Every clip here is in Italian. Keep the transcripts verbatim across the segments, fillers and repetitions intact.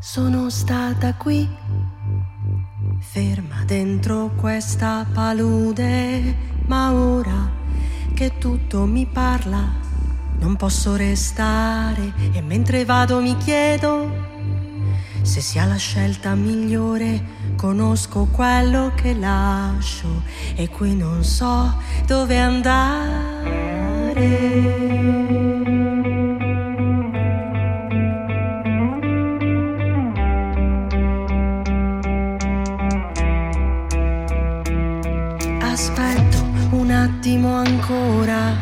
Sono stata qui, ferma dentro questa palude, ma ora che tutto mi parla non posso restare, e mentre vado mi chiedo se sia la scelta migliore. Conosco quello che lascio e qui non so dove andare. Aspetto un attimo ancora,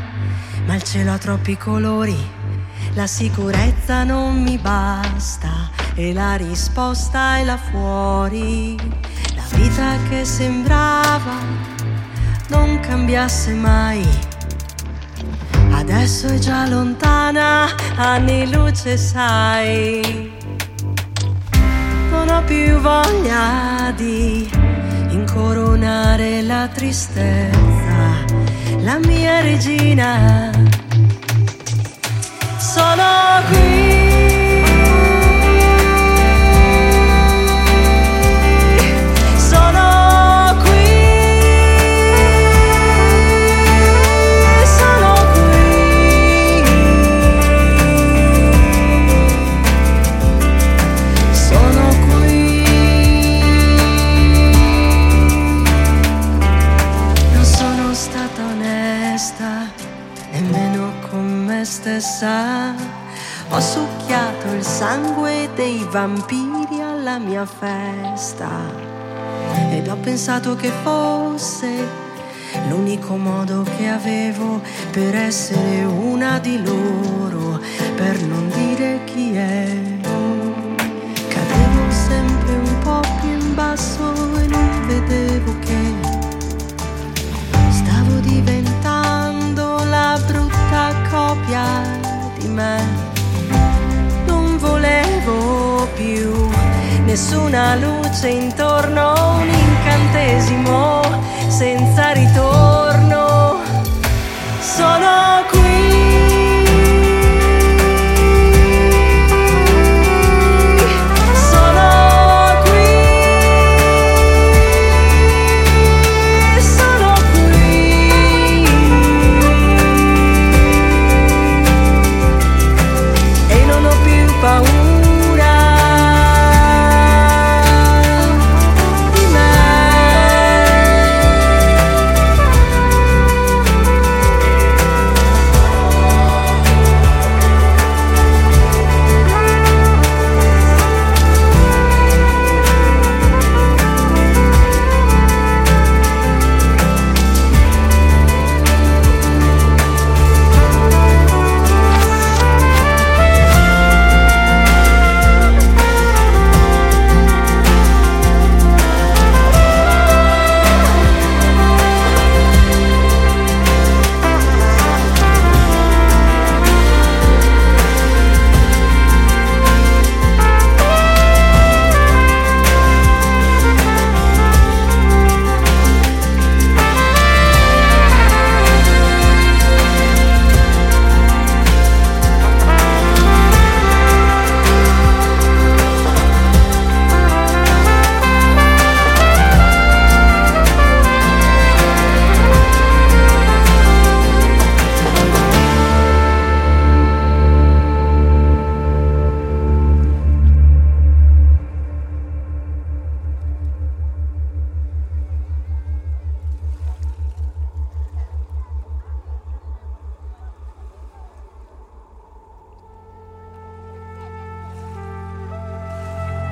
ma il cielo ha troppi colori, la sicurezza non mi basta e la risposta è là fuori. La vita che sembrava non cambiasse mai, adesso è già lontana, anni luce sai. Non ho più voglia di incoronare la tristezza, la mia regina. Sono qui, sono qui, sono qui, sono qui. Nemmeno con me stessa, ho succhiato il sangue dei vampiri alla mia festa ed ho pensato che fosse l'unico modo che avevo per essere una di loro, per non dire chi ero. Cadevo sempre un po' più in basso e non vedevo che stavo diventando la brutta copia di me. Non volevo più nessuna luce intorno a un incantesimo.